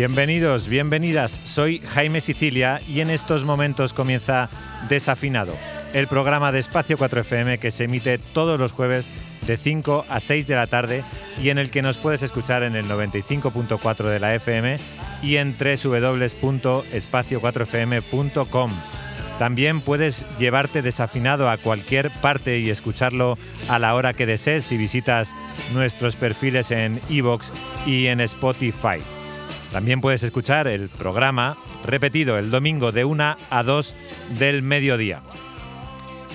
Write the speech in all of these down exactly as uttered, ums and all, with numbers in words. Bienvenidos, bienvenidas. Soy Jaime Sicilia y en estos momentos comienza Desafinado, el programa de Espacio cuatro F M que se emite todos los jueves de cinco a seis de la tarde y en el que nos puedes escuchar en el noventa y cinco punto cuatro de la F M y en doble u doble u doble u punto espacio cuatro f m punto com. También puedes llevarte Desafinado a cualquier parte y escucharlo a la hora que desees si visitas nuestros perfiles en iVoox y en Spotify. También puedes escuchar el programa repetido el domingo de una a dos del mediodía.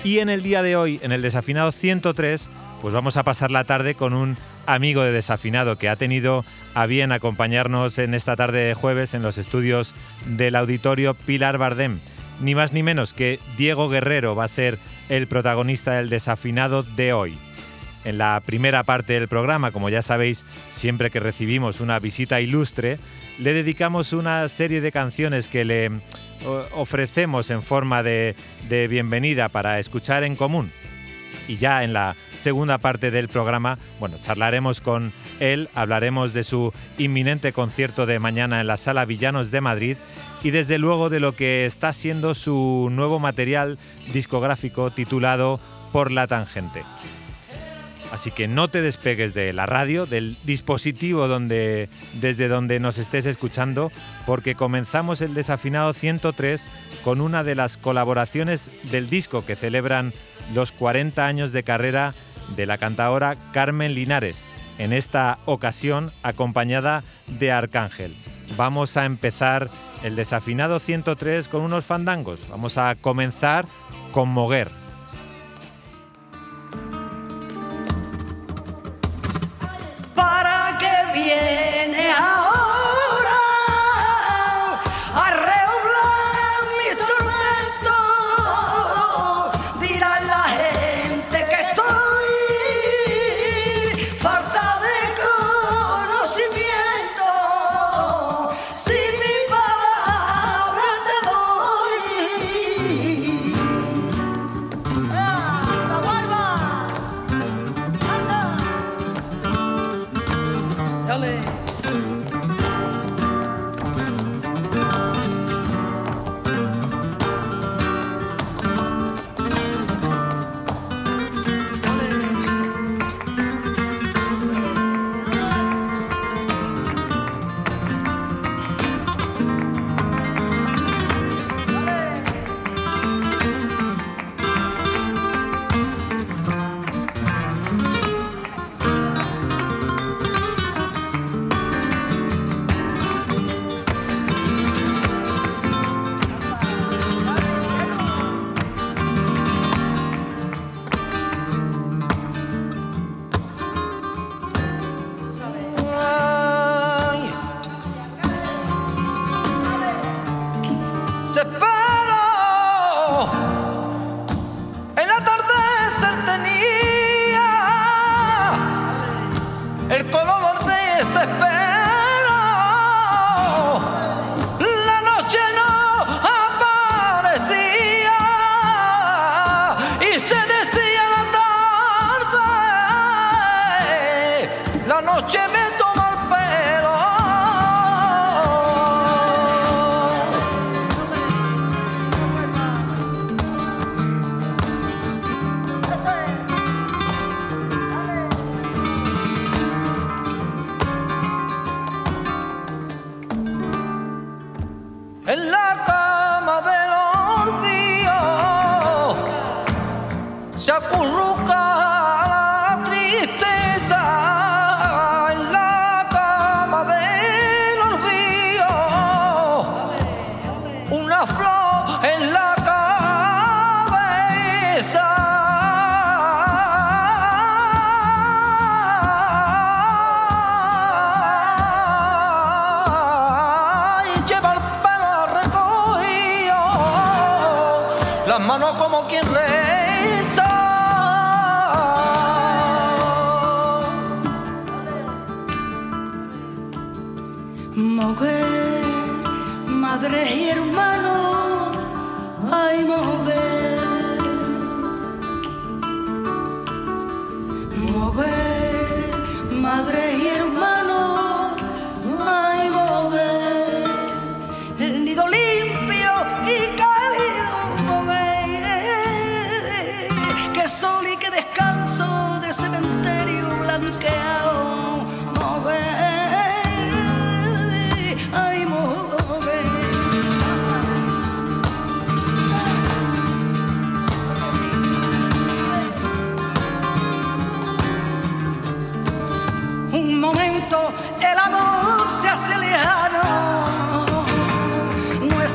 Y en el día de hoy, en el Desafinado ciento tres, pues vamos a pasar la tarde con un amigo de Desafinado que ha tenido a bien acompañarnos en esta tarde de jueves en los estudios del Auditorio Pilar Bardem. Ni más ni menos que Diego Guerrero va a ser el protagonista del Desafinado de hoy. En la primera parte del programa, como ya sabéis, siempre que recibimos una visita ilustre, le dedicamos una serie de canciones que le ofrecemos en forma de, de bienvenida para escuchar en común. Y ya en la segunda parte del programa, bueno, charlaremos con él, hablaremos de su inminente concierto de mañana en la Sala Villanos de Madrid y desde luego de lo que está siendo su nuevo material discográfico titulado Por la Tangente. Así que no te despegues de la radio, del dispositivo donde, desde donde nos estés escuchando, porque comenzamos el Desafinado ciento tres con una de las colaboraciones del disco que celebran los cuarenta años de carrera de la cantadora Carmen Linares, en esta ocasión acompañada de Arcángel. Vamos a empezar el Desafinado ciento tres con unos fandangos. Vamos a comenzar con Moguer. Viene ahora a redoblar mi tormento. Dirá la gente que estoy falta de conocimiento. Si mi palabra te doy, la barba, madre y hermano, ay, mujer.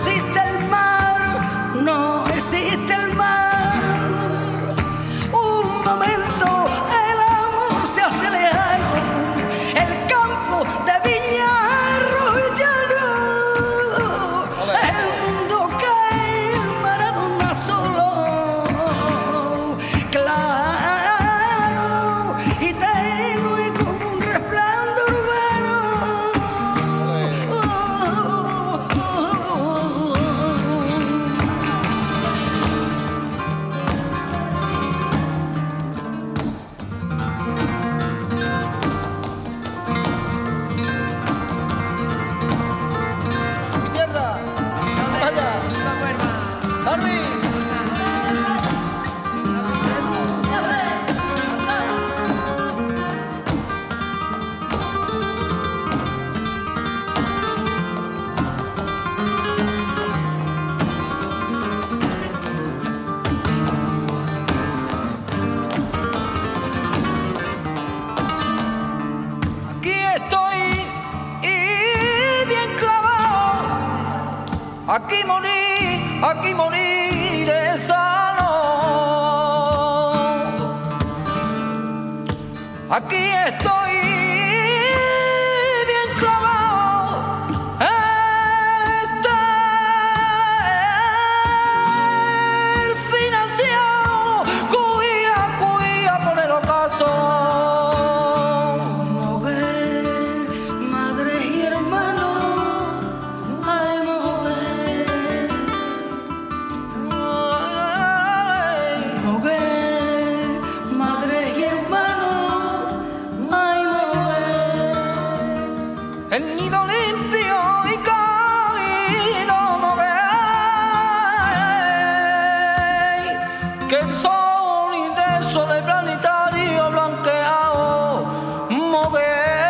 existe el mar, no existe el mar. Un momento el amor se hace lejano, el campo de viña arrullano, el mundo cae en Maradona solo, claro y tenue y como un resplandor urbano. Oh, oh, oh, oh. Izquierda, vaya, la cuerda, Armin. Aquí estoy y bien clavado. Aquí morí, aquí moriré sano. Aquí estoy bien clavado. Este el financiado. Cuía, cuía por el ocaso. Mujer, madre y hermano, ay mujer, mujer, madre y hermano, ay mujer, el nido limpio y cálido, mujer, que el sol intenso del planetario blanqueado, mujer,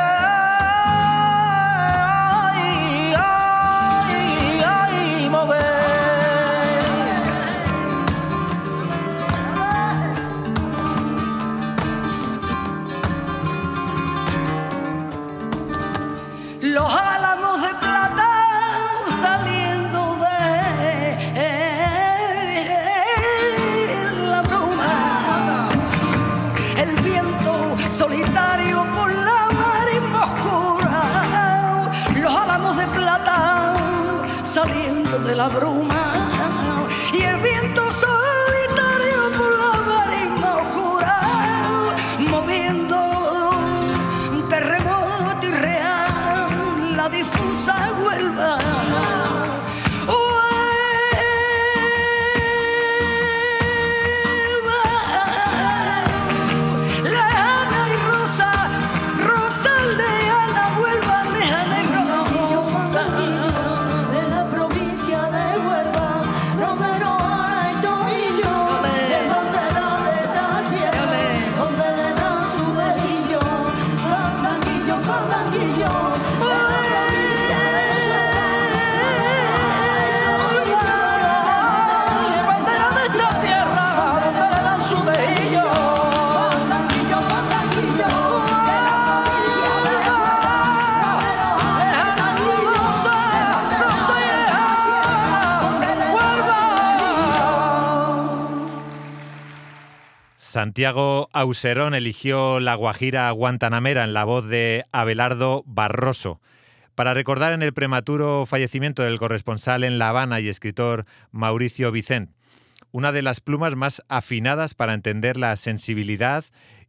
ay, ay, ay, mujer. Los álamos de plata saliendo de la bruma, el viento solitario por la marisma oscura, los álamos de plata saliendo de la bruma, y el viento solitario por la marisma oscura, moviendo terremoto irreal, la difusa Huelva. Huelva, lejana y rosa, rosa lejana, Huelva, lejana y rosa. De la provincia de Huelva, Romero, Ana y Tomillo, de bandera de esa tierra, donde le dan su dedillo, fandanguillo, fandanguillo, de la provincia de Huelva, bandera de esta tierra, donde le dan su dedillo, fandanguillo, fandanguillo, de la provincia de Huelva, lejana y rosa, rosa y lejana, Huelva. Santiago Auserón eligió la guajira guantanamera en la voz de Abelardo Barroso para recordar en el prematuro fallecimiento del corresponsal en La Habana y escritor Mauricio Vicent, una de las plumas más afinadas para entender la sensibilidad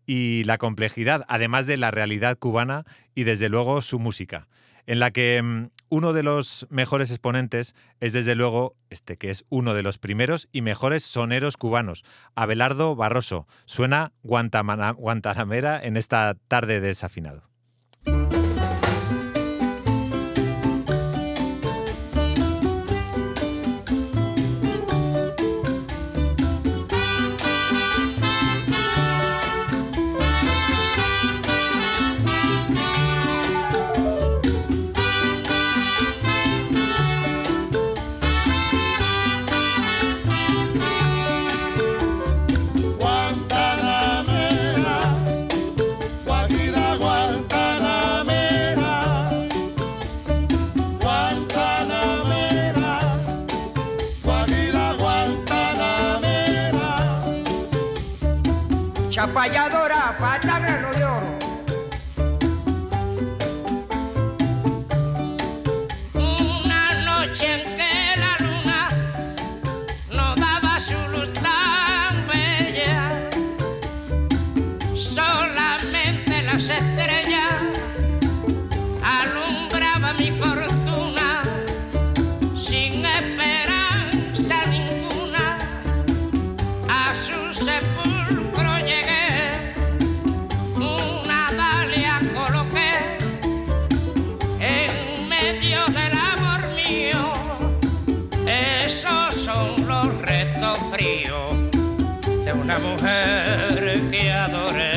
y la complejidad, además de la realidad cubana y desde luego su música, en la que mm, uno de los mejores exponentes es desde luego este que es uno de los primeros y mejores soneros cubanos, Abelardo Barroso. Suena Guantamana- Guantanamera en esta tarde de Desafinado. Guantanamera, Guajira, Guantanamera. chapalla dorada, pata grano de oro. Una noche en que la luna no daba su luz tan bella, solamente las estrellas alumbraba mi fortuna sin esperanza ninguna. A su sepulcro llegué, una dalia coloqué en medio del amor mío. Esos son los restos fríos de una mujer que adoré.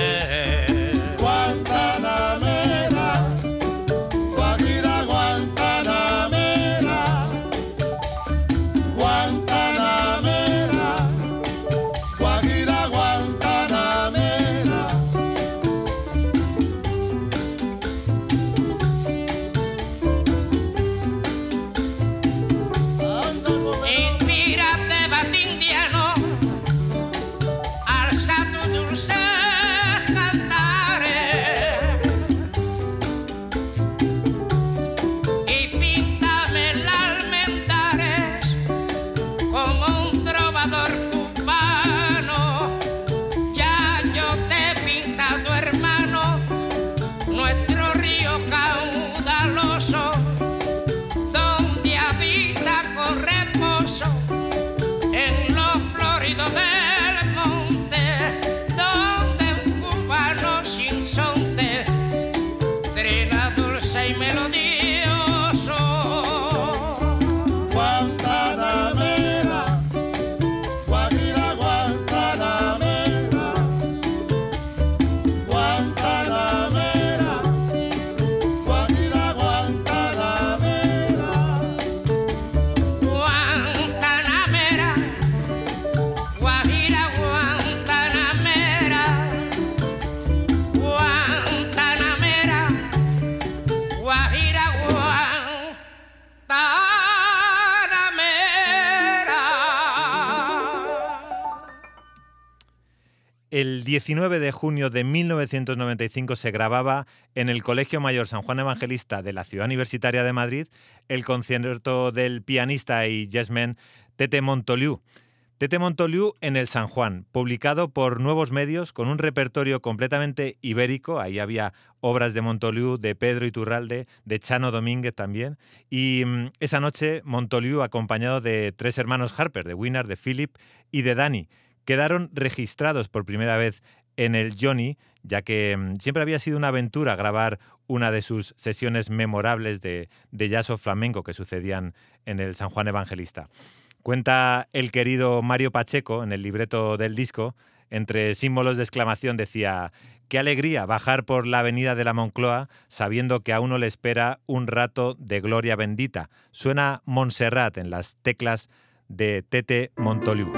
El diecinueve de junio de mil novecientos noventa y cinco se grababa en el Colegio Mayor San Juan Evangelista de la Ciudad Universitaria de Madrid el concierto del pianista y jazzman Tete Montoliu. Tete Montoliu en el San Juan, publicado por Nuevos Medios con un repertorio completamente ibérico. Ahí había obras de Montoliu, de Pedro Iturralde, de Chano Domínguez también. Y esa noche Montoliu, acompañado de tres hermanos Harper, de Winard, de Philip y de Dani, quedaron registrados por primera vez en el Johnny, ya que siempre había sido una aventura grabar una de sus sesiones memorables de, de jazz o flamenco que sucedían en el San Juan Evangelista. Cuenta el querido Mario Pacheco en el libreto del disco, entre símbolos de exclamación decía: «Qué alegría bajar por la avenida de la Moncloa sabiendo que a uno le espera un rato de gloria bendita». Suena Montserrat en las teclas de Tete Montoliu.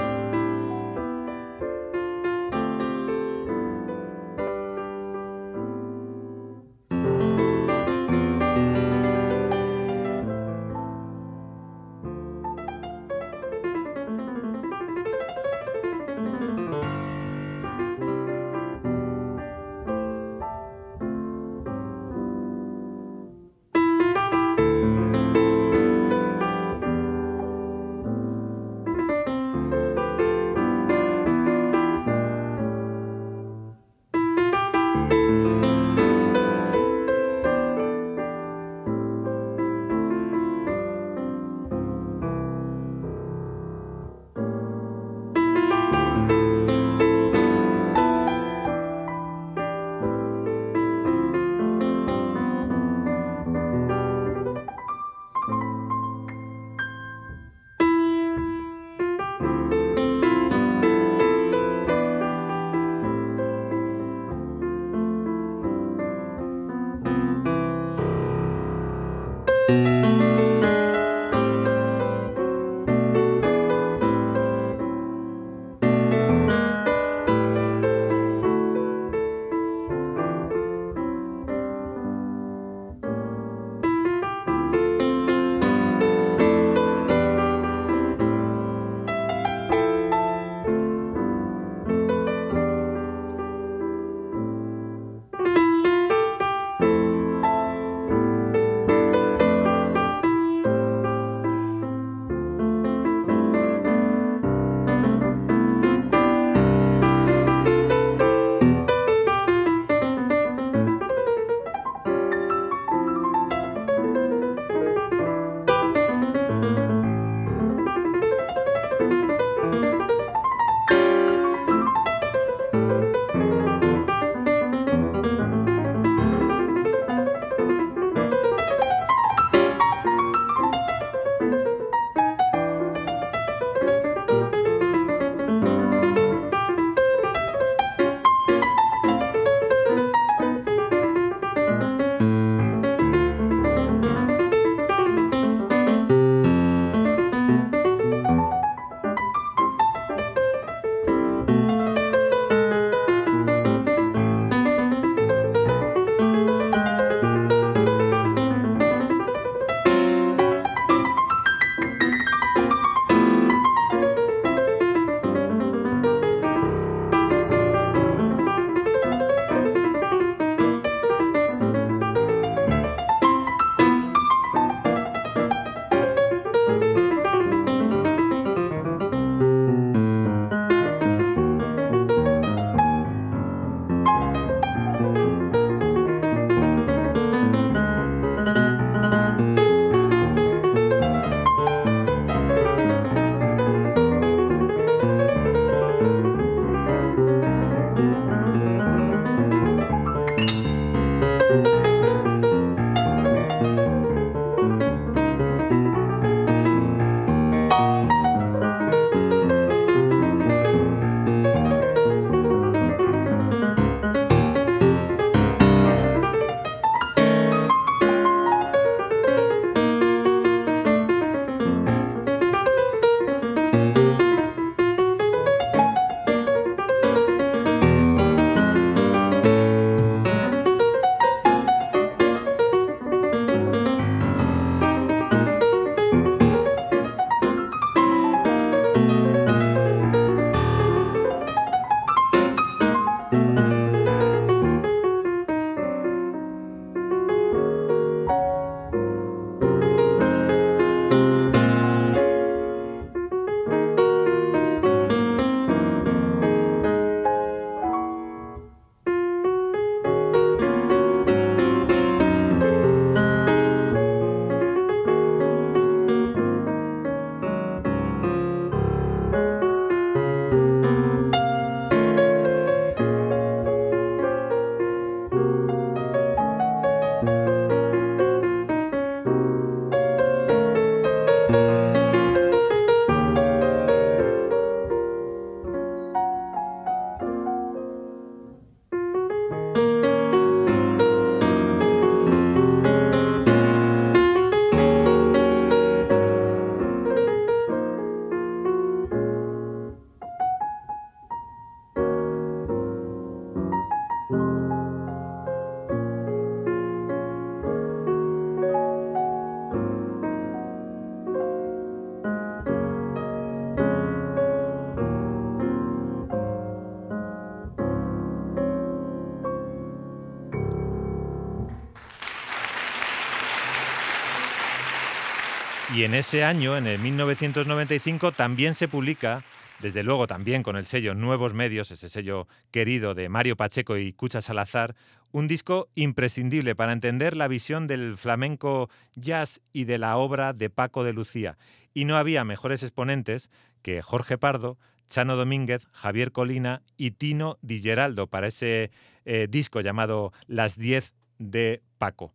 Y en ese año, en el mil novecientos noventa y cinco, también se publica, desde luego también con el sello Nuevos Medios, ese sello querido de Mario Pacheco y Cucha Salazar, un disco imprescindible para entender la visión del flamenco jazz y de la obra de Paco de Lucía. Y no había mejores exponentes que Jorge Pardo, Chano Domínguez, Javier Colina y Tino Di Geraldo para ese eh, disco llamado Las Diez de Paco.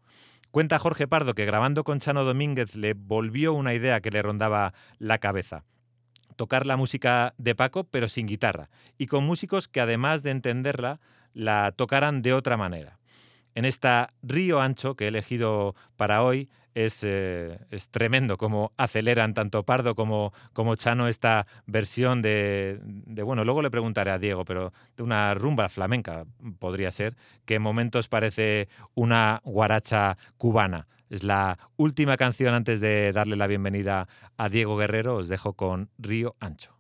Cuenta Jorge Pardo que grabando con Chano Domínguez le volvió una idea que le rondaba la cabeza. Tocar la música de Paco, pero sin guitarra, y con músicos que además de entenderla, la tocaran de otra manera. En esta Río Ancho que he elegido para hoy, es, eh, es tremendo cómo aceleran tanto Pardo como, como Chano esta versión de, de... Bueno, luego le preguntaré a Diego, pero de una rumba flamenca podría ser, que en momentos parece una guaracha cubana. Es la última canción antes de darle la bienvenida a Diego Guerrero. Os dejo con Río Ancho.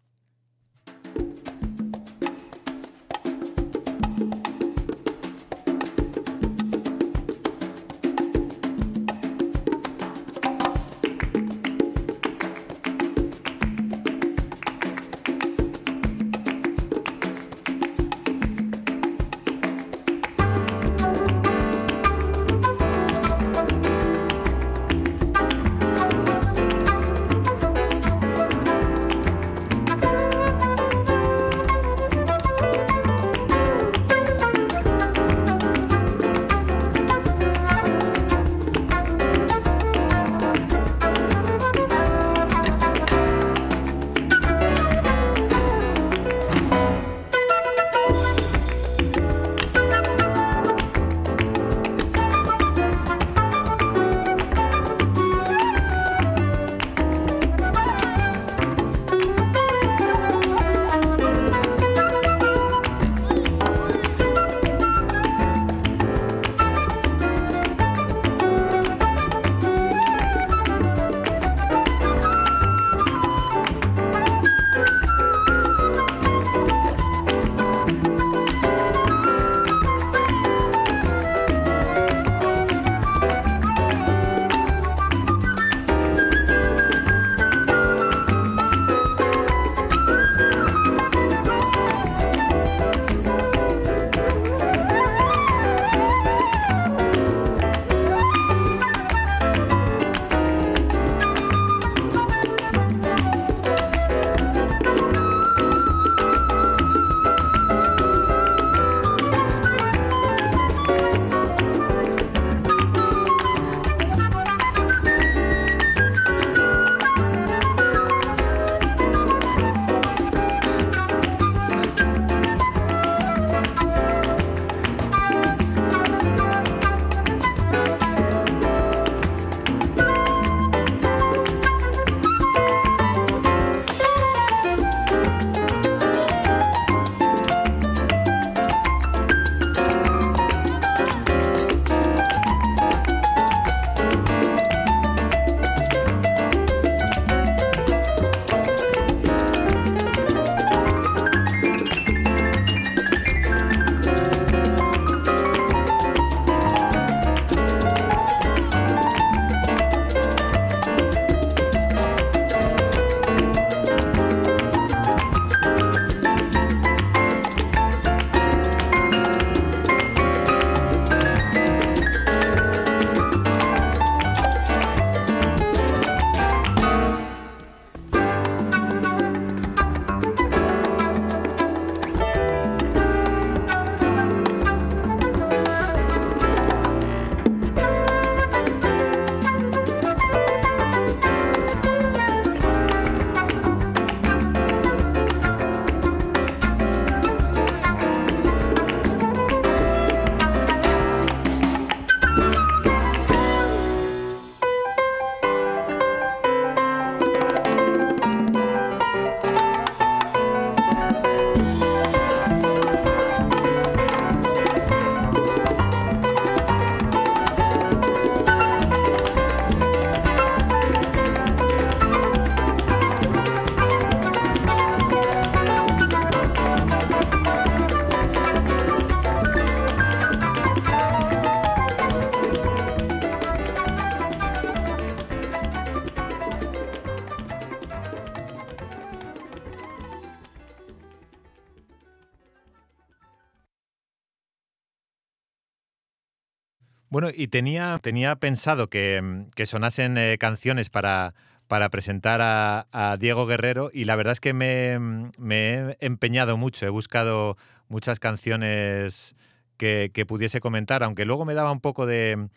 Bueno, y tenía, tenía pensado que, que sonasen eh, canciones para, para presentar a, a Diego Guerrero, y la verdad es que me, me he empeñado mucho, he buscado muchas canciones que, que pudiese comentar, aunque luego me daba un poco de,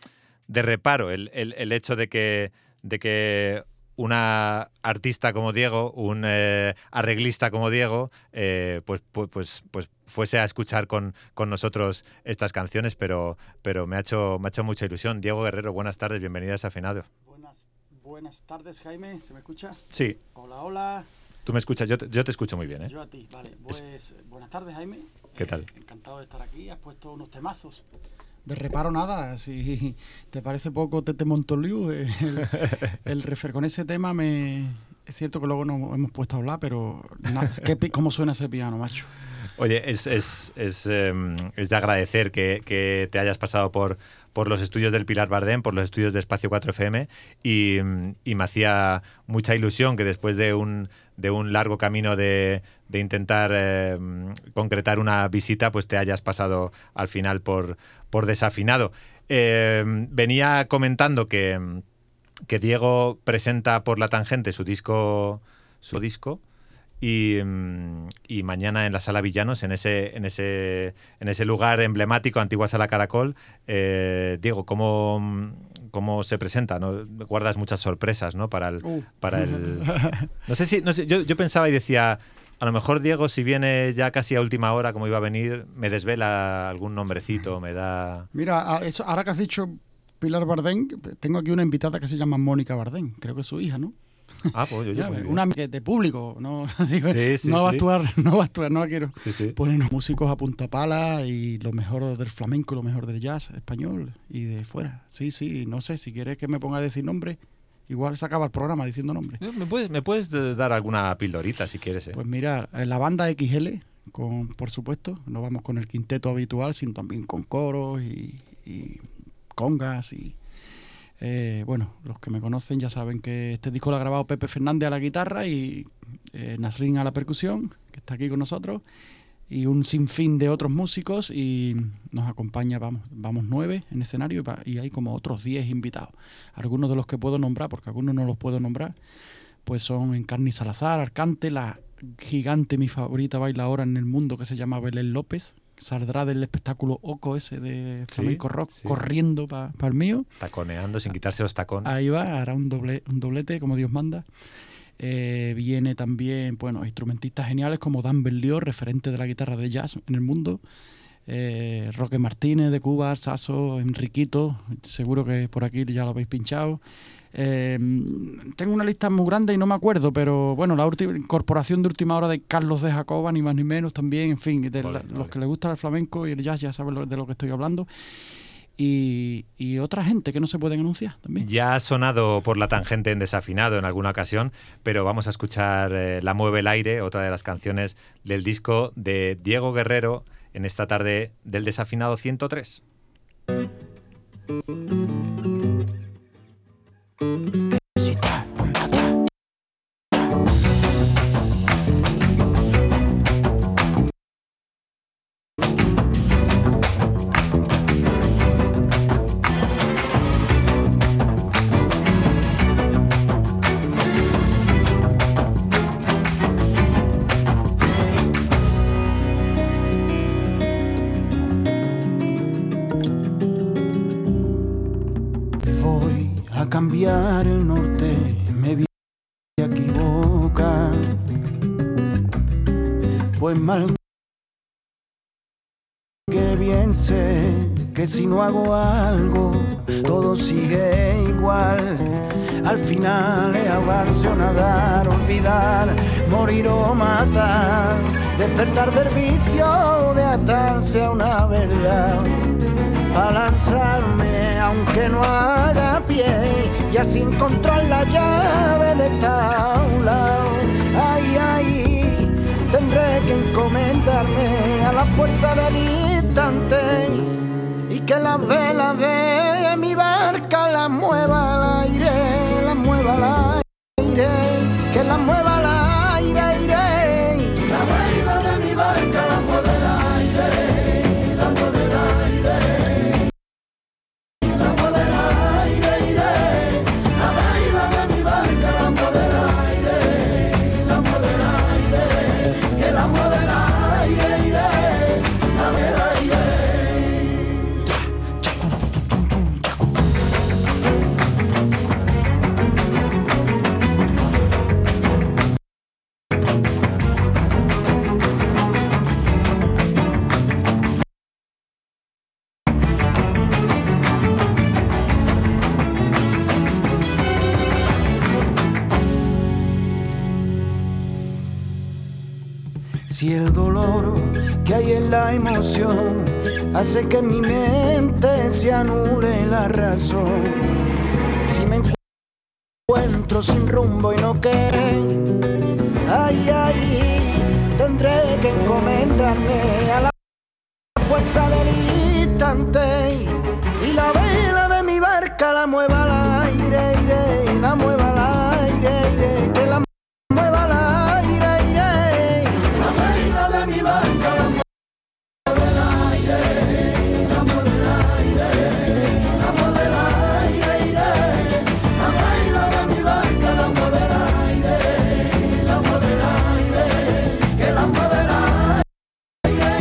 de reparo el, el, el hecho de que, de que una artista como Diego, un eh, arreglista como Diego, eh, pues, pues, pues, pues fuese a escuchar con, con nosotros estas canciones, pero, pero me, ha hecho, me ha hecho mucha ilusión. Diego Guerrero, buenas tardes, bienvenido a Desafinado. Buenas, buenas tardes, Jaime, ¿se me escucha? Sí. Hola, hola. Tú me escuchas, yo te, yo te escucho muy bien, ¿eh? Yo a ti, vale. Pues es... buenas tardes, Jaime. ¿Qué tal? Eh, encantado de estar aquí, has puesto unos temazos. De reparo nada, si te parece poco Tete Montoliu, el, el refer con ese tema me... Es cierto que luego nos hemos puesto a hablar, pero na, ¿qué, ¿cómo suena ese piano, macho? Oye, es, es, es, eh, es de agradecer que, que te hayas pasado por, por los estudios del Pilar Bardem, por los estudios de Espacio cuatro F M, y, y me hacía mucha ilusión que después de un, de un largo camino de... de intentar eh, concretar una visita, pues te hayas pasado al final por, por Desafinado. Eh, venía comentando que, que Diego presenta Por la Tangente su disco, su disco y, y mañana en la Sala Villanos, en ese, en ese, en ese lugar emblemático, antigua Sala Caracol. Eh, Diego, ¿cómo, cómo se presenta? ¿No? Guardas muchas sorpresas, ¿no? Para el, uh. para el... No sé si... No sé, yo, yo pensaba y decía... A lo mejor Diego, si viene ya casi a última hora, como iba a venir, me desvela algún nombrecito, me da... Mira, eso, ahora que has dicho Pilar Bardem, tengo aquí una invitada que se llama Mónica Bardem, creo que es su hija, ¿no? Ah, pues yo, yo muy bien. Una amiga de público, no, digo, sí, sí, no va sí. a actuar, no va a actuar, no la quiero. Sí, sí. Ponen los músicos a punta pala y lo mejor del flamenco, lo mejor del jazz español y de fuera. Sí, sí, no sé, si quieres que me ponga a decir nombres... Igual se acaba el programa diciendo nombres. ¿Me puedes, me puedes dar alguna pildorita si quieres? ¿Eh? Pues mira, la banda X L, con, por supuesto, no vamos con el quinteto habitual, sino también con coros y, y congas. y eh, Bueno, los que me conocen ya saben que este disco lo ha grabado Pepe Fernández a la guitarra y eh, Ana Rín a la percusión, que está aquí con nosotros, y un sinfín de otros músicos, y nos acompaña, vamos vamos nueve en escenario, y hay como otros diez invitados. Algunos de los que puedo nombrar, porque algunos no los puedo nombrar, pues son Carmen Salazar, Arcángel, la gigante, mi favorita bailadora en el mundo, que se llama Belén López, saldrá del espectáculo Oco ese de flamenco, sí, rock, sí, corriendo para pa el mío. Taconeando, sin quitarse los tacones. Ahí va, hará un, doble, un doblete, como Dios manda. Eh, viene también, bueno, instrumentistas geniales como Dan Berlioz, referente de la guitarra de jazz en el mundo, eh, Roque Martínez de Cuba, Sasso, Enriquito, seguro que por aquí ya lo habéis pinchado. Eh, tengo una lista muy grande y no me acuerdo, pero bueno, la ulti- incorporación de última hora de Carlos de Jacoba, ni más ni menos, también, en fin, de vale, la, vale. los que les gusta el flamenco y el jazz ya saben lo, de lo que estoy hablando. Y, y otra gente que no se pueden anunciar también. Ya ha sonado Por la Tangente en Desafinado en alguna ocasión, pero vamos a escuchar eh, La Mueve el Aire, otra de las canciones del disco de Diego Guerrero, en esta tarde del Desafinado ciento tres. El norte me voy a equivocar, pues mal que bien sé que si no hago algo todo sigue igual. Al final es ahogarse o nadar, olvidar, morir o matar, despertar del vicio de atarse a una verdad, para lanzarme aunque no haga pie y así encontrar la llave de taula. Ay, ay, tendré que encomendarme a la fuerza del instante y que la vela de mi barca la mueva al aire, la mueva al aire, que la mueva al aire, aire. La vela de mi barca la mueve al aire, la mueve al aire. Si el dolor que hay en la emoción hace que en mi mente se anule la razón. Si me encuentro sin rumbo y no querer, ay, ay, tendré que encomendarme a la fuerza del instante y la vela de mi barca la mueva al aire, iré, la mueva al aire, iré, que la mueva al aire, iré, la vela de mi barca la mueva al aire, la mueva al aire, la mueva al aire, iré, la vela de mi barca la mueva al aire, la mueva al aire, que la mueva al aire, iré,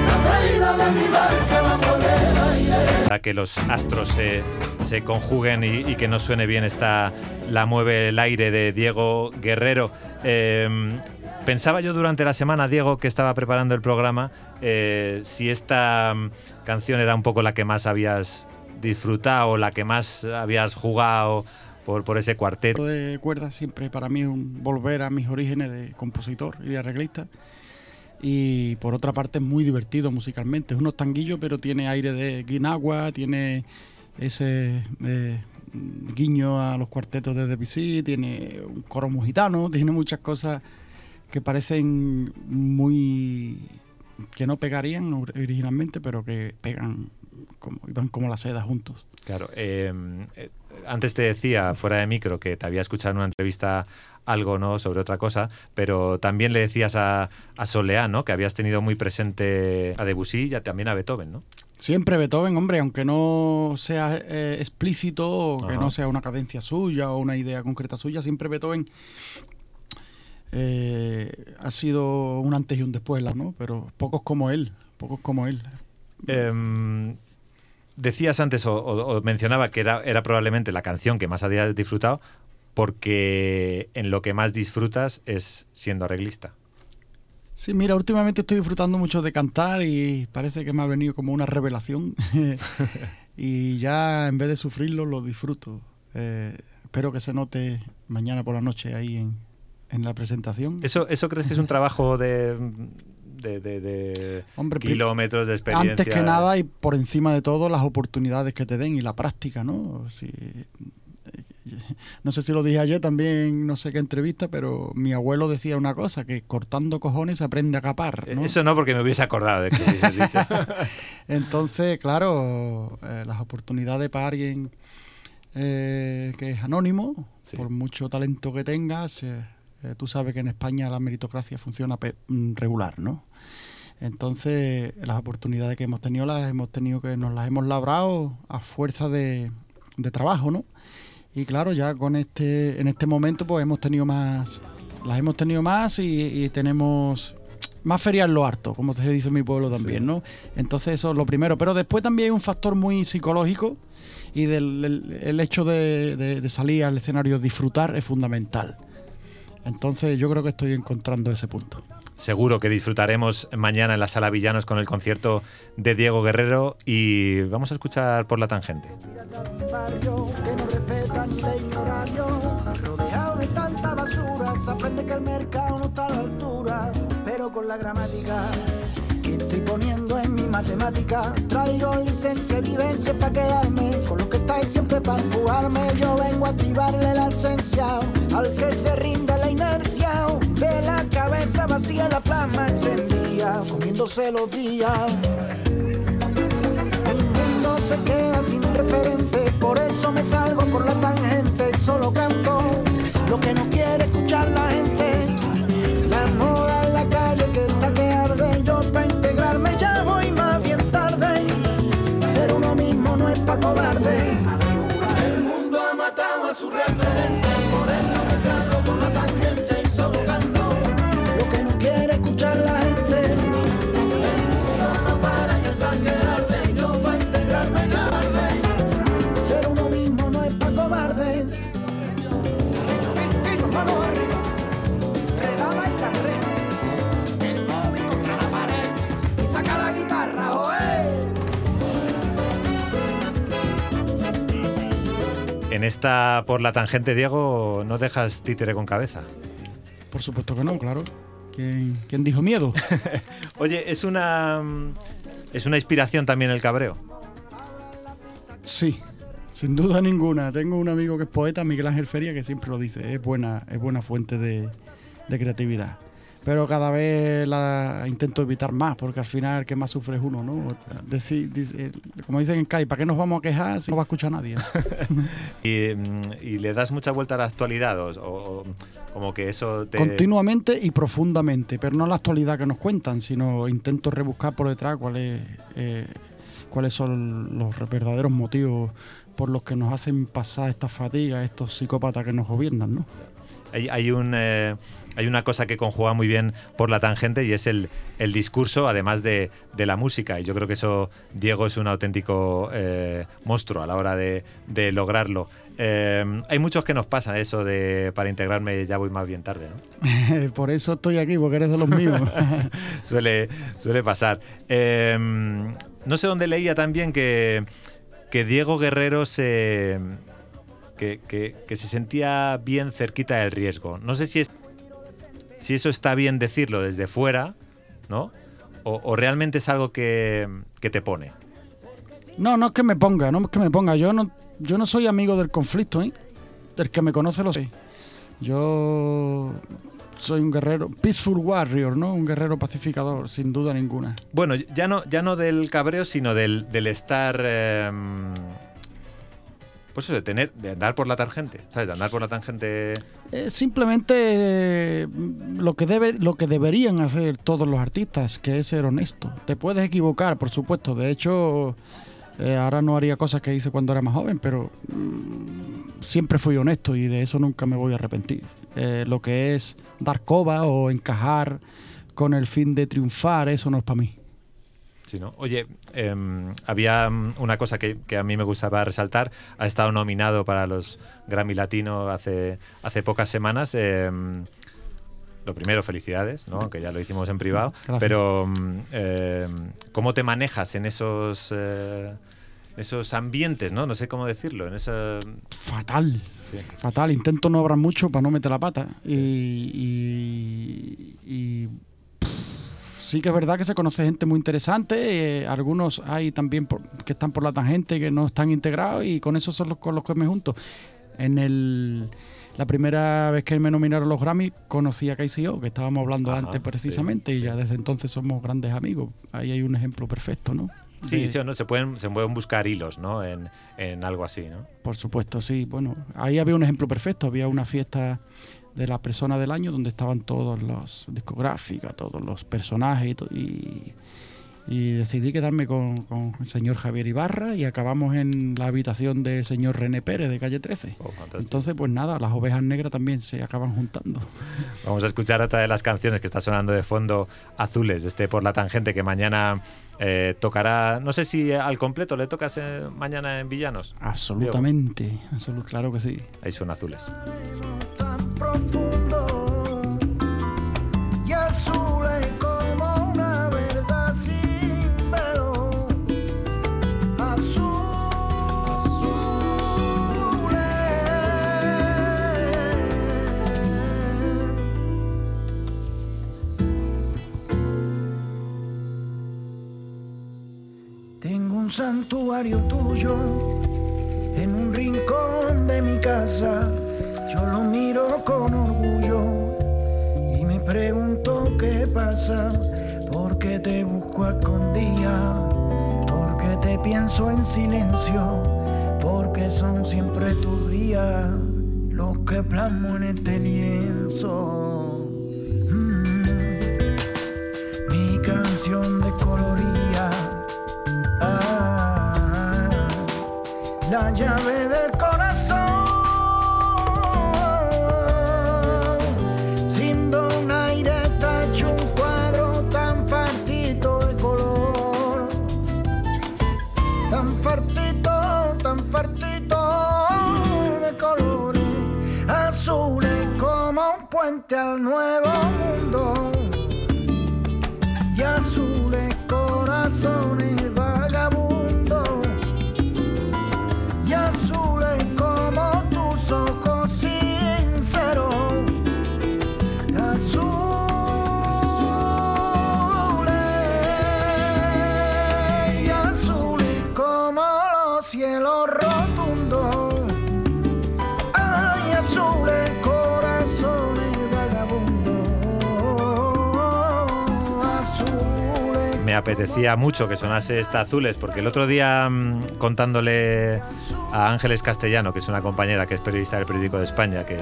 la vela de mi barca la mueva al aire. A que los astros se... se conjuguen y, y que nos suene bien esta La mueve el aire de Diego Guerrero. Eh, pensaba yo durante la semana, Diego, que estaba preparando el programa, eh, si esta canción era un poco la que más habías disfrutado, la que más habías jugado por, por ese cuarteto. De cuerdas siempre para mí un volver a mis orígenes de compositor y de arreglista. Y por otra parte es muy divertido musicalmente. Es unos tanguillos, pero tiene aire de guinagua, tiene... ese eh, guiño a los cuartetos de Debussy, tiene un coro mujitano, tiene muchas cosas que parecen muy... que no pegarían originalmente, pero que pegan como, y van como la seda juntos. Claro, eh, antes te decía fuera de micro que te había escuchado en una entrevista algo, ¿no?, sobre otra cosa, pero también le decías a, a Soleá, ¿no?, que habías tenido muy presente a Debussy y a, también a Beethoven, ¿no? Siempre Beethoven, hombre, aunque no sea eh, explícito, o que no sea una cadencia suya o una idea concreta suya, siempre Beethoven eh, ha sido un antes y un después, ¿no? Pero pocos como él, pocos como él. Eh, decías antes o, o, o mencionaba que era, era probablemente la canción que más habías disfrutado, porque en lo que más disfrutas es siendo arreglista. Sí, mira, últimamente estoy disfrutando mucho de cantar y parece que me ha venido como una revelación y ya en vez de sufrirlo lo disfruto. Eh, espero que se note mañana por la noche ahí en, en la presentación. ¿Eso, eso crees que es un trabajo de, de, de, de Hombre, kilómetros de experiencia? Antes que nada y por encima de todo las oportunidades que te den y la práctica, ¿no? Si, no sé si lo dije ayer también, no sé qué entrevista, pero mi abuelo decía una cosa, que cortando cojones se aprende a capar, ¿no? Eso no, porque me hubiese acordado de que lo hubieses dicho. Entonces, claro, eh, las oportunidades para alguien eh, que es anónimo, sí, por mucho talento que tengas, eh, eh, tú sabes que en España la meritocracia funciona pe- regular, ¿no? Entonces, las oportunidades que hemos tenido las hemos tenido que nos las hemos labrado a fuerza de, de trabajo, ¿no? Y claro, ya con este, en este momento pues hemos tenido más, las hemos tenido más y, y tenemos más feria en lo harto, como se dice en mi pueblo también, sí, ¿no? Entonces eso es lo primero. Pero después también hay un factor muy psicológico y del, el, el hecho de, de, de salir al escenario, disfrutar, es fundamental. Entonces yo creo que estoy encontrando ese punto. Seguro que disfrutaremos mañana en la Sala Villanos con el concierto de Diego Guerrero y vamos a escuchar Por la Tangente. Rodeado de tanta basura, se aprende que el mercado no está a la altura, pero con la gramática que estoy poniendo en mi matemática, traigo licencia y vivencia para quedarme, con lo que estáis siempre para empujarme, yo vengo a activarle la esencia, al que se rinda la inercia, de la cabeza vacía la plasma encendía, comiéndose los días. Se queda sin referente, por eso me salgo por la tangente, solo canto lo que no quiere escuchar la gente, la moda en la calle que está que arde, yo para integrarme ya voy más bien tarde, ser uno mismo no es pa' cobardes, el mundo ha matado a su referente, por eso me salgo por la tangente y solo canto lo que no quiere escuchar la gente, el mundo no para y está que arde. Ser uno mismo no es pa' cobardes. Vamos arriba. Redaba y la red. El móvil contra la pared. Y saca la guitarra, oe. En esta Por la Tangente, Diego, no dejas títere con cabeza. Por supuesto que no, claro. ¿Quién, quién dijo miedo? Oye, es una es una inspiración también el cabreo. Sí, sin duda ninguna. Tengo un amigo que es poeta, Miguel Ángel Feria, que siempre lo dice. Es buena, es buena fuente de, de creatividad. Pero cada vez la intento evitar más, porque al final el que más sufre es uno, ¿no? Deci, dice, como dicen en Cádiz, ¿para qué nos vamos a quejar si no va a escuchar a nadie? ¿Y, y le das mucha vuelta a la actualidad? O, o, como que eso te... Continuamente y profundamente, pero no a la actualidad que nos cuentan, sino intento rebuscar por detrás cuál es, eh, cuáles son los verdaderos motivos por los que nos hacen pasar estas fatigas, estos psicópatas que nos gobiernan, ¿no? Hay, hay un... Eh... Hay una cosa que conjuga muy bien Por la Tangente y es el, el discurso, además de, de la música. Y yo creo que eso, Diego, es un auténtico eh, monstruo a la hora de, de lograrlo. Eh, hay muchos que nos pasan eso de para integrarme ya voy más bien tarde, ¿no? Por eso estoy aquí, porque eres de los míos. suele, suele pasar. Eh, no sé dónde leía también que, que Diego Guerrero se, que, que, que se sentía bien cerquita del riesgo. No sé si es... si eso está bien decirlo desde fuera, ¿no? O, o realmente es algo que, que te pone. No, no es que me ponga, no es que me ponga. Yo no, yo no soy amigo del conflicto, ¿eh? El que me conoce lo sé. Yo soy un guerrero, peaceful warrior, ¿no? Un guerrero pacificador, sin duda ninguna. Bueno, ya no, ya no del cabreo, sino del, del estar... Eh, pues eso, de tener, de andar por la tangente, ¿sabes? De andar por la tangente. Eh, simplemente eh, lo que debe, lo que deberían hacer todos los artistas, que es ser honesto. Te puedes equivocar, por supuesto. De hecho, eh, ahora no haría cosas que hice cuando era más joven, pero mm, siempre fui honesto y de eso nunca me voy a arrepentir. Eh, lo que es dar coba o encajar con el fin de triunfar, eso no es para mí. Sí, ¿no? Oye, eh, había una cosa que, que a mí me gustaba resaltar. Ha estado nominado para los Grammy Latino hace, hace pocas semanas. Eh, lo primero, felicidades, ¿no? Que ya lo hicimos en privado. Gracias. Pero eh, ¿cómo te manejas en esos, eh, esos ambientes, ¿no? No sé cómo decirlo. En esa... Fatal. Sí. Fatal. Intento no hablar mucho para no meter la pata. Y... y, y... Sí que es verdad que se conoce gente muy interesante, eh, algunos hay también por, que están por la tangente, que no están integrados y con eso son los con los que me junto. En el, la primera vez que me nominaron los Grammy conocí a K C O, que estábamos hablando Ajá, antes precisamente, sí, y sí. ya desde entonces somos grandes amigos. Ahí hay un ejemplo perfecto, ¿no? Sí, de, sí no, se, pueden, se pueden buscar hilos, ¿no? En, en algo así, ¿no? Por supuesto, sí. Bueno, ahí había un ejemplo perfecto, había una fiesta... de la persona del año, donde estaban todos los discográficas, todos los personajes y, to- y, y decidí quedarme con, con el señor Javier Ibarra y acabamos en la habitación del señor René Pérez de Calle trece. Oh, entonces, pues nada, las ovejas negras también se acaban juntando. Vamos a escuchar otra de las canciones que está sonando de fondo, Azules, de este Por la Tangente, que mañana eh, tocará, no sé si al completo le tocas eh, mañana en Villanos. Absolutamente, Diego. Absolut- claro que sí. Ahí son Azules. Profundo y azul es como una verdad sin velo. Azul es. Tengo un santuario tuyo en un rincón de mi casa. Yo lo miro con orgullo y me pregunto qué pasa, porque te busco a escondidas, porque te pienso en silencio, porque son siempre tus días los que plasmo en este lienzo. Mm. Mi canción descoloría, ah, la llave del corazón. Te me apetecía mucho que sonase esta Azules, porque el otro día contándole a Ángeles Castellano, que es una compañera que es periodista del Periódico de España, que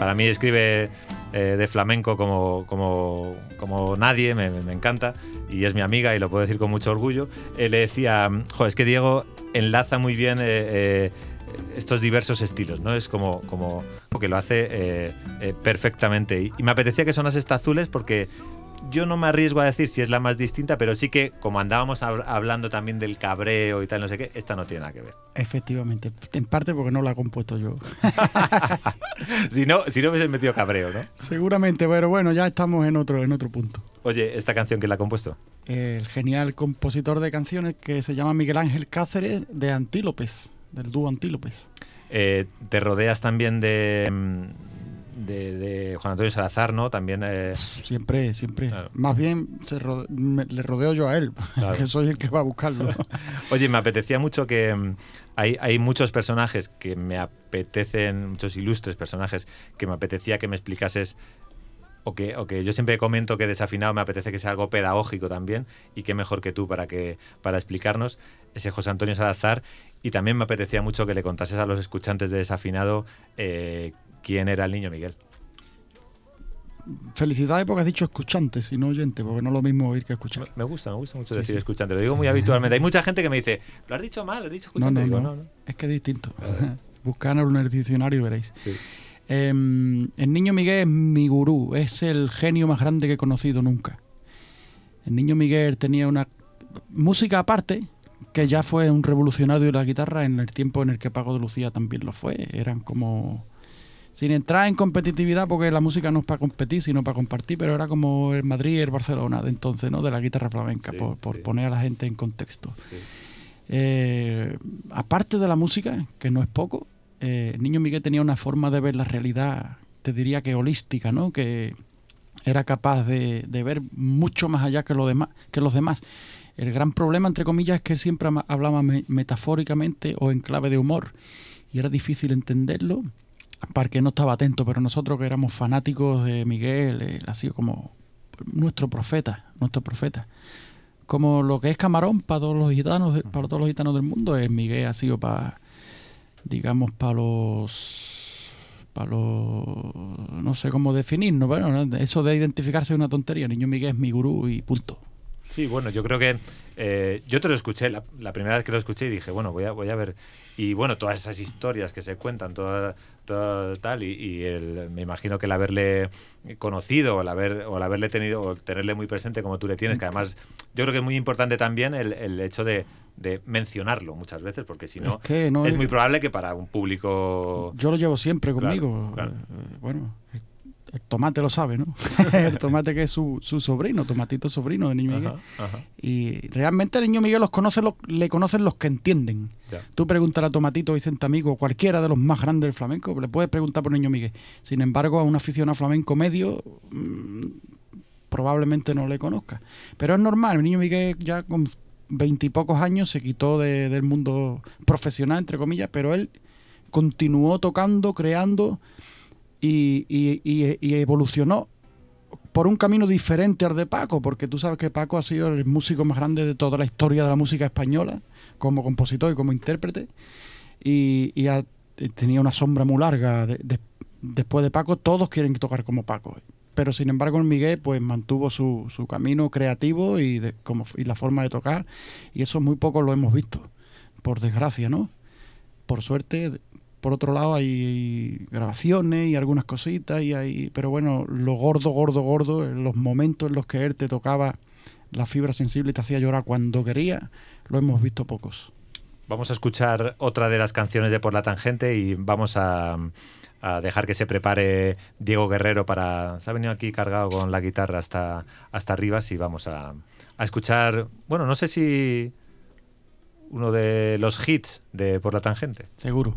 para mí escribe eh, de flamenco como, como, como nadie, me, me encanta, y es mi amiga y lo puedo decir con mucho orgullo, eh, le decía, jo, es que Diego enlaza muy bien eh, eh, estos diversos estilos, ¿no? Es como, como que lo hace eh, eh, perfectamente. Y, y me apetecía que sonase esta Azules porque yo no me arriesgo a decir si es la más distinta, pero sí que, como andábamos ab- hablando también del cabreo y tal, no sé qué, esta no tiene nada que ver. Efectivamente, en parte porque no la he compuesto yo. si no, si no hubiese metido cabreo, ¿no? Seguramente, pero bueno, ya estamos en otro, en otro punto. Oye, ¿esta canción quién la ha compuesto? El genial compositor de canciones que se llama Miguel Ángel Cáceres, de Antílopes, del dúo Antílopes. Eh, te rodeas también de... De, de Juan Antonio Salazar, ¿no? También eh... siempre, siempre. Claro. Más bien se rode... me, le rodeo yo a él, claro. Que soy el que va a buscarlo. Oye, me apetecía mucho que hay, hay muchos personajes que me apetecen, muchos ilustres personajes que me apetecía que me explicases, o que, o que yo siempre comento que Desafinado me apetece que sea algo pedagógico también, y qué mejor que tú para que para explicarnos ese José Antonio Salazar. Y también me apetecía mucho que le contases a los escuchantes de Desafinado eh, ¿quién era el Niño Miguel? Felicidades porque has dicho escuchantes y no oyente, porque no es lo mismo oír que escuchar. Me gusta, me gusta mucho sí, decir sí. escuchante, lo digo muy habitualmente. Hay mucha gente que me dice, ¿lo has dicho mal? ¿Lo has dicho escuchante? No, no, digo, no. No, no. Es que es distinto. Buscad en el diccionario y veréis. Sí. Eh, el Niño Miguel es mi gurú, es el genio más grande que he conocido nunca. El Niño Miguel tenía una música aparte, que ya fue un revolucionario de la guitarra en el tiempo en el que Paco de Lucía también lo fue. Eran como... sin entrar en competitividad, porque la música no es para competir, sino para compartir, pero era como el Madrid y el Barcelona de entonces, ¿no? De la guitarra flamenca, sí, por, por sí. poner a la gente en contexto. Sí. Eh, aparte de la música, que no es poco, eh, Niño Miguel tenía una forma de ver la realidad, te diría que holística, ¿no? Que era capaz de, de ver mucho más allá que, lo demás, que los demás. El gran problema, entre comillas, es que él siempre hablaba me- metafóricamente o en clave de humor, y era difícil entenderlo, porque no estaba atento, pero nosotros que éramos fanáticos de Miguel, él ha sido como nuestro profeta, nuestro profeta. Como lo que es Camarón para todos los gitanos, de, para todos los gitanos del mundo, el Miguel ha sido para, digamos, para los, para los, no sé cómo definirnos, bueno, eso de identificarse es una tontería. Niño Miguel es mi gurú y punto. Sí, bueno, yo creo que eh, yo te lo escuché, la, la primera vez que lo escuché y dije, bueno, voy a, voy a ver. Y bueno, todas esas historias que se cuentan, toda, toda, tal, y, y el, me imagino que el haberle conocido o el, haber, o el haberle tenido, o tenerle muy presente como tú le tienes, que además yo creo que es muy importante también el, el hecho de, de mencionarlo muchas veces, porque si no es, que no, es muy probable que para un público... Yo lo llevo siempre conmigo, claro, claro. Bueno... El Tomate lo sabe, ¿no? El Tomate que es su, su sobrino, Tomatito sobrino de Niño Miguel. Ajá, ajá. Y realmente el Niño Miguel los conoce, los, le conocen los que entienden. Ya. Tú preguntas a Tomatito Vicent, amigo, cualquiera de los más grandes del flamenco, le puedes preguntar por Niño Miguel. Sin embargo, a un aficionado flamenco medio mmm, probablemente no le conozca. Pero es normal, el Niño Miguel ya con veintipocos años se quitó de, del mundo profesional, entre comillas, pero él continuó tocando, creando... Y, y, y evolucionó por un camino diferente al de Paco, porque tú sabes que Paco ha sido el músico más grande de toda la historia de la música española, como compositor y como intérprete, y, y ha, tenía una sombra muy larga. De, de, después de Paco, todos quieren tocar como Paco, pero sin embargo el Miguel pues mantuvo su, su camino creativo y, de, como, y la forma de tocar, y eso muy poco lo hemos visto, por desgracia, ¿no? Por suerte... Por otro lado hay grabaciones y algunas cositas, y hay, pero bueno, lo gordo, gordo, gordo, los momentos en los que él te tocaba la fibra sensible y te hacía llorar cuando quería, lo hemos visto pocos. Vamos a escuchar otra de las canciones de Por la Tangente y vamos a, a dejar que se prepare Diego Guerrero para... Se ha venido aquí cargado con la guitarra hasta, hasta arriba, y vamos a, a escuchar... Bueno, no sé si uno de los hits de Por la Tangente. Seguro.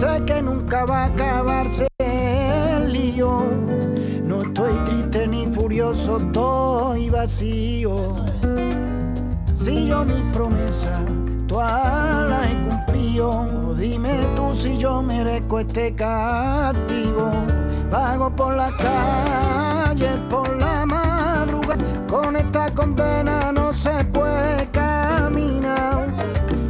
Sé que nunca va a acabarse vacío. No estoy triste ni furioso, estoy vacío. Si yo mis promesas todas las he cumplido, dime tú si yo merezco este castigo. Vago por las calles, por la madrugada, con esta condena no se puede caminar.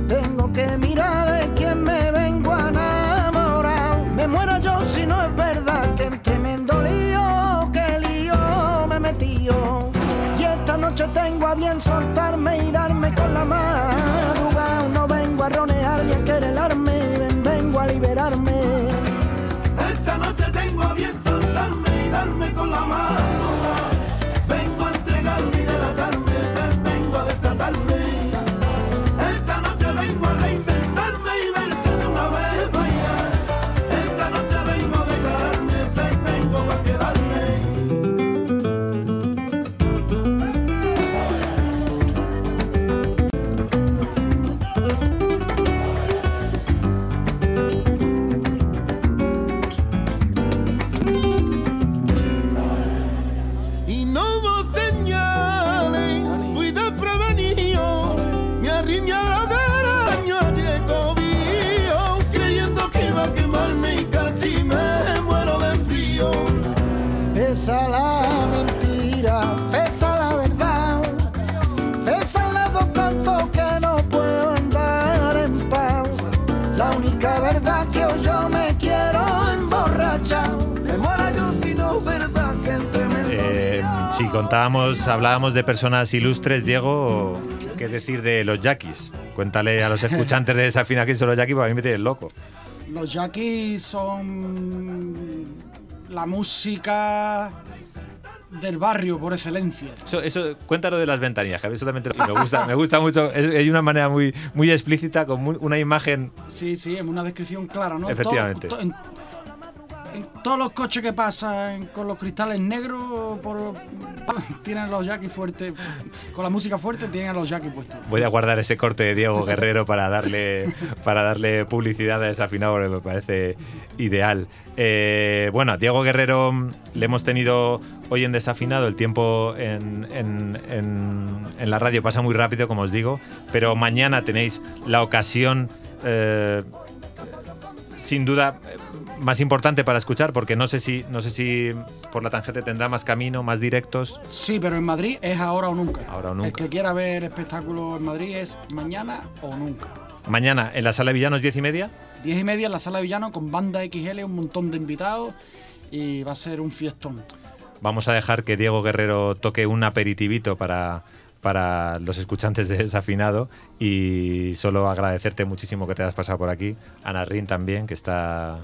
Tengo que mirar de quién me vengo a enamorar. Me muero yo si no es verdad que en tremendo lío, que lío me metió. Y esta noche tengo a bien soltarme y darme con la madrugada. No vengo a ronear ni a querelarme, vengo a liberarme. Esta noche tengo a bien soltarme y darme con la madrugada. Vengo a entregarme y delatarme, vengo a desatarme. Esta noche vengo a reinventarme y verte de una vez bailar. Esta noche vengo a declararme, vengo pa' quedarme. Y no hubo señales, fui desprevenido, me arriñé a la daño, llegó mío, creyendo que iba a quemarme y casi me muero de frío. Pesa la mentira, pesa la verdad, pesan las dos tanto que no puedo andar en paz. La única verdad que hoy yo me quiero emborrachar. Me muero yo si no es verdad que en tremendo Eh, lío. Si contábamos, hablábamos de personas ilustres, Diego, ¿qué decir de los yaquis? Cuéntale a los escuchantes de Desafina quién son los yaquis, porque a mí me tienen loco. Los yaquis son la música del barrio por excelencia. Eso, eso, cuéntalo de las ventanillas, Javier, eso también te lo, me gusta, me gusta mucho. Es, es una manera muy, muy explícita, con muy, una imagen. Sí, sí, es una descripción clara, ¿no? Efectivamente. Todo, to- en, en todos los coches que pasan con los cristales negros por, tienen los yaquis fuertes. Con la música fuerte tienen a los yaquis puestos. Voy a guardar ese corte de Diego Guerrero para darle, para darle publicidad a Desafinado, porque me parece ideal. Eh, bueno, a Diego Guerrero le hemos tenido hoy en Desafinado. El tiempo en, en, en, en la radio pasa muy rápido, como os digo, pero mañana tenéis la ocasión, eh, sin duda, más importante para escuchar, porque no sé si no sé si Por la Tangente tendrá más camino, más directos. Sí, pero en Madrid es ahora o nunca. Ahora o nunca. El que quiera ver espectáculos en Madrid es mañana o nunca. Mañana en la Sala Villanos, diez y media. Diez y media en la Sala Villanos con banda equis ele, un montón de invitados y va a ser un fiestón. Vamos a dejar que Diego Guerrero toque un aperitivito para, para los escuchantes de Desafinado, y solo agradecerte muchísimo que te hayas pasado por aquí. Ana Rín también, que está...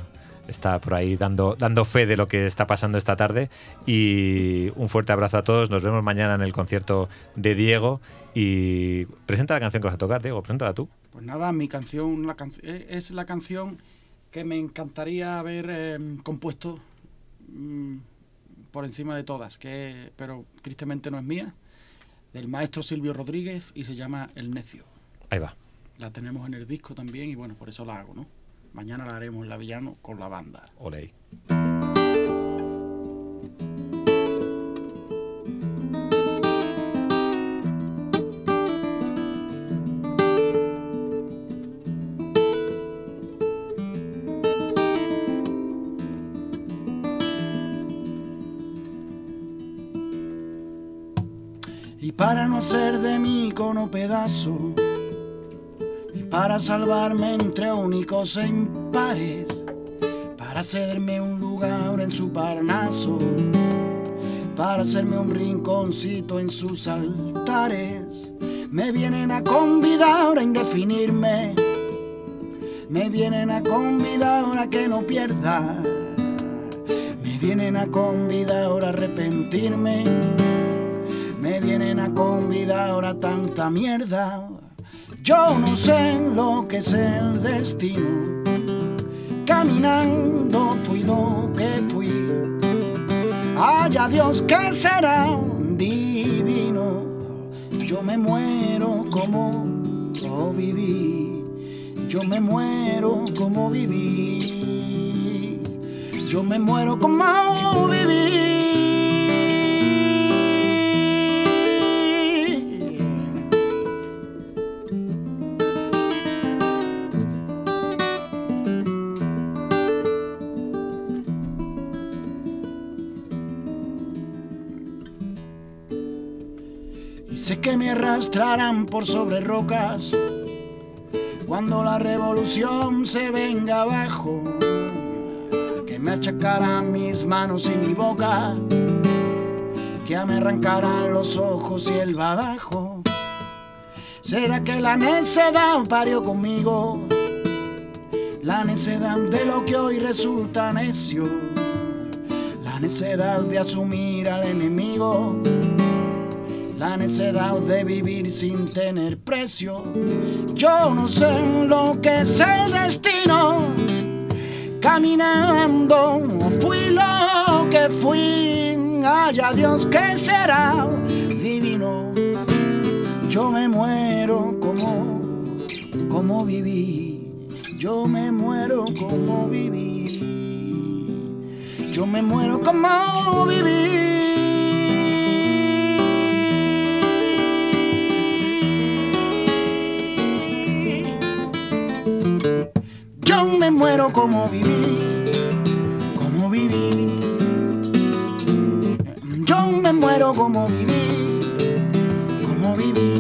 está por ahí dando, dando fe de lo que está pasando esta tarde, y un fuerte abrazo a todos. Nos vemos mañana en el concierto de Diego. Y presenta la canción que vas a tocar, Diego, preséntala tú. Pues nada, mi canción la can- es la canción que me encantaría haber eh, compuesto mm, por encima de todas, que, pero tristemente no es mía, del maestro Silvio Rodríguez, y se llama El Necio. Ahí va. La tenemos en el disco también y bueno, por eso la hago, ¿no? Mañana la haremos en la Villano con la banda. Olé. Y para no hacer de mí icono pedazo, para salvarme entre únicos e impares, para cederme un lugar en su parnaso, para hacerme un rinconcito en sus altares. Me vienen a convidar a indefinirme, me vienen a convidar a que no pierda, me vienen a convidar a arrepentirme, me vienen a convidar a tanta mierda. Yo no sé lo que es el destino, caminando fui lo que fui. Haya Dios que será divino, yo me muero como oh, viví, yo me muero como viví. yo me muero como viví. Y sé que me arrastrarán por sobre rocas cuando la revolución se venga abajo, que me achacarán mis manos y mi boca, que me arrancarán los ojos y el badajo. ¿Será que la necedad parió conmigo? La necedad de lo que hoy resulta necio, la necedad de asumir al enemigo, la necedad de vivir sin tener precio. Yo no sé lo que es el destino, caminando fui lo que fui, haya Dios que será divino. Yo me muero como, como viví, yo me muero como viví, yo me muero como viví. Yo me muero como viví, como viví. Yo me muero como viví, como viví.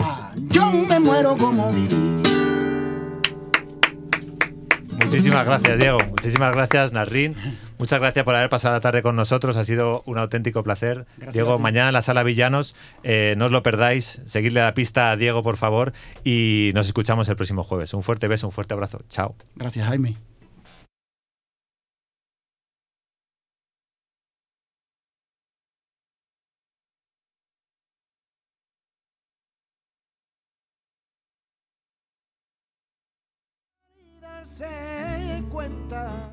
Ah, yo me muero como viví. Muchísimas gracias, Diego. Muchísimas gracias, Nasrin. Muchas gracias por haber pasado la tarde con nosotros. Ha sido un auténtico placer. Gracias, Diego. Mañana en la Sala Villanos. Eh, no os lo perdáis. Seguidle la pista a Diego, por favor. Y nos escuchamos el próximo jueves. Un fuerte beso, un fuerte abrazo. Chao. Gracias, Jaime. Darse cuenta.